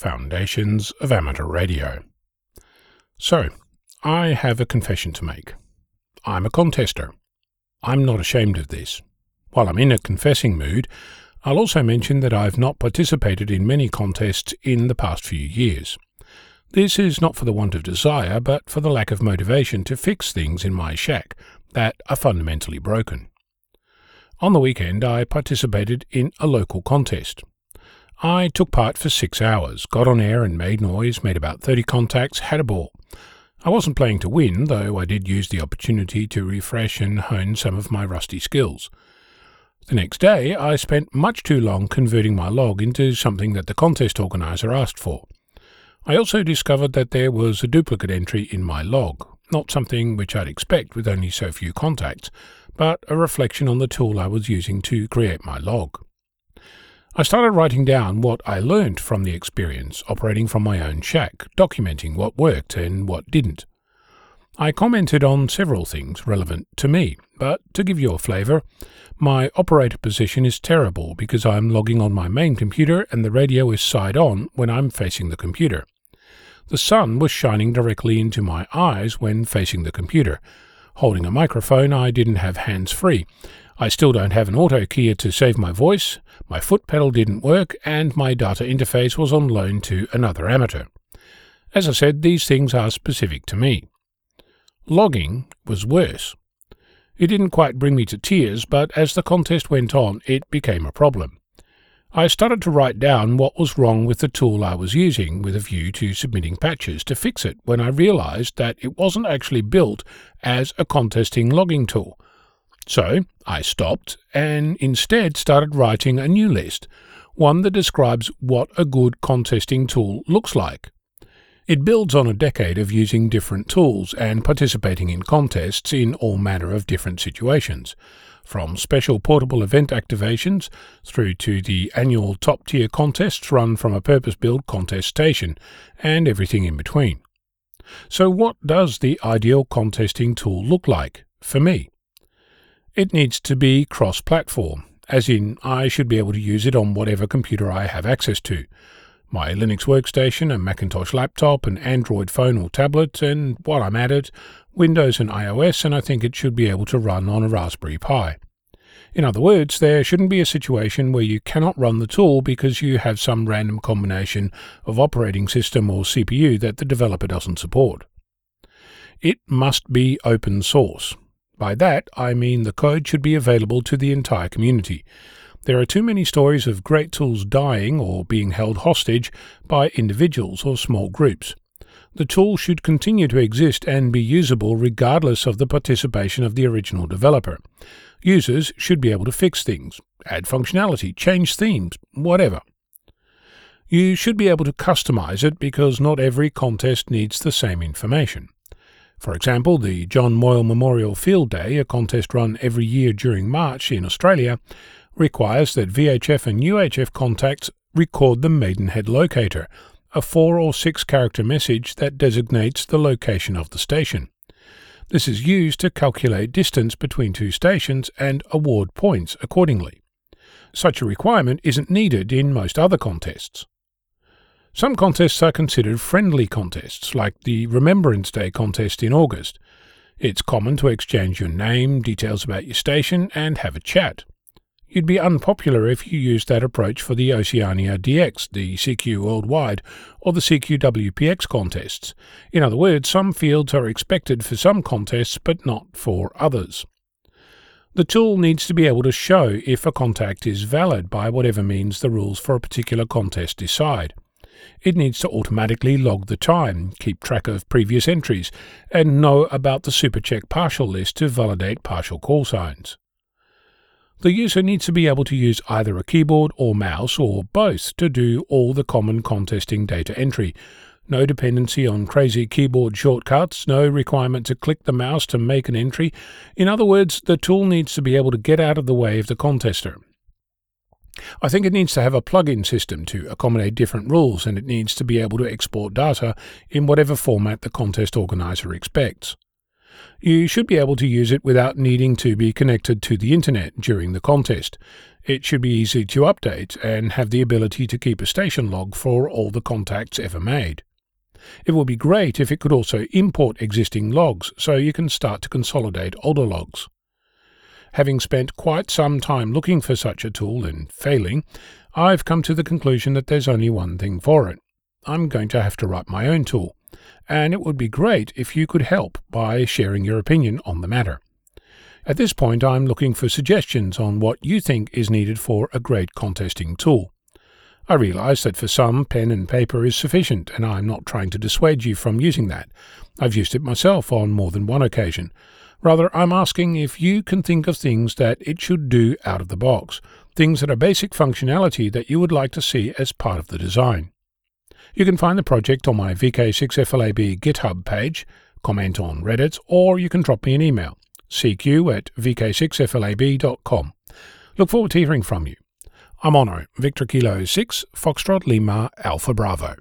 foundations of amateur radio. So, I have a confession to make. I'm a contester. I'm not ashamed of this. While I'm in a confessing mood, I'll also mention that I've not participated in many contests in the past few years. This is not for the want of desire, but for the lack of motivation to fix things in my shack that are fundamentally broken. On the weekend, I participated in a local contest. I took part for 6 hours, got on air and made noise, made about 30 contacts, had a ball. I wasn't playing to win, though I did use the opportunity to refresh and hone some of my rusty skills. The next day, I spent much too long converting my log into something that the contest organizer asked for. I also discovered that there was a duplicate entry in my log, not something which I'd expect with only so few contacts, but a reflection on the tool I was using to create my log. I started writing down what I learned from the experience, operating from my own shack, documenting what worked and what didn't. I commented on several things relevant to me, but to give you a flavour, my operator position is terrible because I'm logging on my main computer and the radio is side on when I'm facing the computer. The sun was shining directly into my eyes when facing the computer. Holding a microphone, I didn't have hands free. I still don't have an auto keyer to save my voice, my foot pedal didn't work, and my data interface was on loan to another amateur. As I said, these things are specific to me. Logging was worse. It didn't quite bring me to tears, but as the contest went on, it became a problem. I started to write down what was wrong with the tool I was using with a view to submitting patches to fix it when I realized that it wasn't actually built as a contesting logging tool. So I stopped and instead started writing a new list, one that describes what a good contesting tool looks like. It builds on a decade of using different tools and participating in contests in all manner of different situations, from special portable event activations through to the annual top-tier contests run from a purpose-built contest station, and everything in between. So what does the ideal contesting tool look like for me? It needs to be cross-platform, as in I should be able to use it on whatever computer I have access to. My Linux workstation, a Macintosh laptop, an Android phone or tablet, and, while I'm at it, Windows and iOS, and I think it should be able to run on a Raspberry Pi. In other words, there shouldn't be a situation where you cannot run the tool because you have some random combination of operating system or CPU that the developer doesn't support. It must be open source. By that, I mean the code should be available to the entire community. There are too many stories of great tools dying or being held hostage by individuals or small groups. The tool should continue to exist and be usable regardless of the participation of the original developer. Users should be able to fix things, add functionality, change themes, whatever. You should be able to customize it because not every contest needs the same information. For example, the John Moyle Memorial Field Day, a contest run every year during March in Australia, requires that VHF and UHF contacts record the Maidenhead locator, a 4 or 6 character message that designates the location of the station. This is used to calculate distance between two stations and award points accordingly. Such a requirement isn't needed in most other contests. Some contests are considered friendly contests, like the Remembrance Day contest in August. It's common to exchange your name, details about your station, and have a chat. You'd be unpopular if you used that approach for the Oceania DX, the CQ Worldwide, or the CQWPX contests. In other words, some fields are expected for some contests, but not for others. The tool needs to be able to show if a contact is valid by whatever means the rules for a particular contest decide. It needs to automatically log the time, keep track of previous entries, and know about the SuperCheck partial list to validate partial call signs. The user needs to be able to use either a keyboard or mouse or both to do all the common contesting data entry. No dependency on crazy keyboard shortcuts, no requirement to click the mouse to make an entry. In other words, the tool needs to be able to get out of the way of the contester. I think it needs to have a plug-in system to accommodate different rules, and it needs to be able to export data in whatever format the contest organizer expects. You should be able to use it without needing to be connected to the internet during the contest. It should be easy to update and have the ability to keep a station log for all the contacts ever made. It would be great if it could also import existing logs so you can start to consolidate older logs. Having spent quite some time looking for such a tool and failing, I've come to the conclusion that there's only one thing for it. I'm going to have to write my own tool, and it would be great if you could help by sharing your opinion on the matter. At this point, I'm looking for suggestions on what you think is needed for a great contesting tool. I realise that for some, pen and paper is sufficient, and I'm not trying to dissuade you from using that. I've used it myself on more than one occasion. Rather, I'm asking if you can think of things that it should do out of the box, things that are basic functionality that you would like to see as part of the design. You can find the project on my VK6FLAB GitHub page, comment on Reddit, or you can drop me an email, cq@vk6flab.com. Look forward to hearing from you. I'm Onno, Victor Kilo 6, Foxtrot Lima, Alpha Bravo.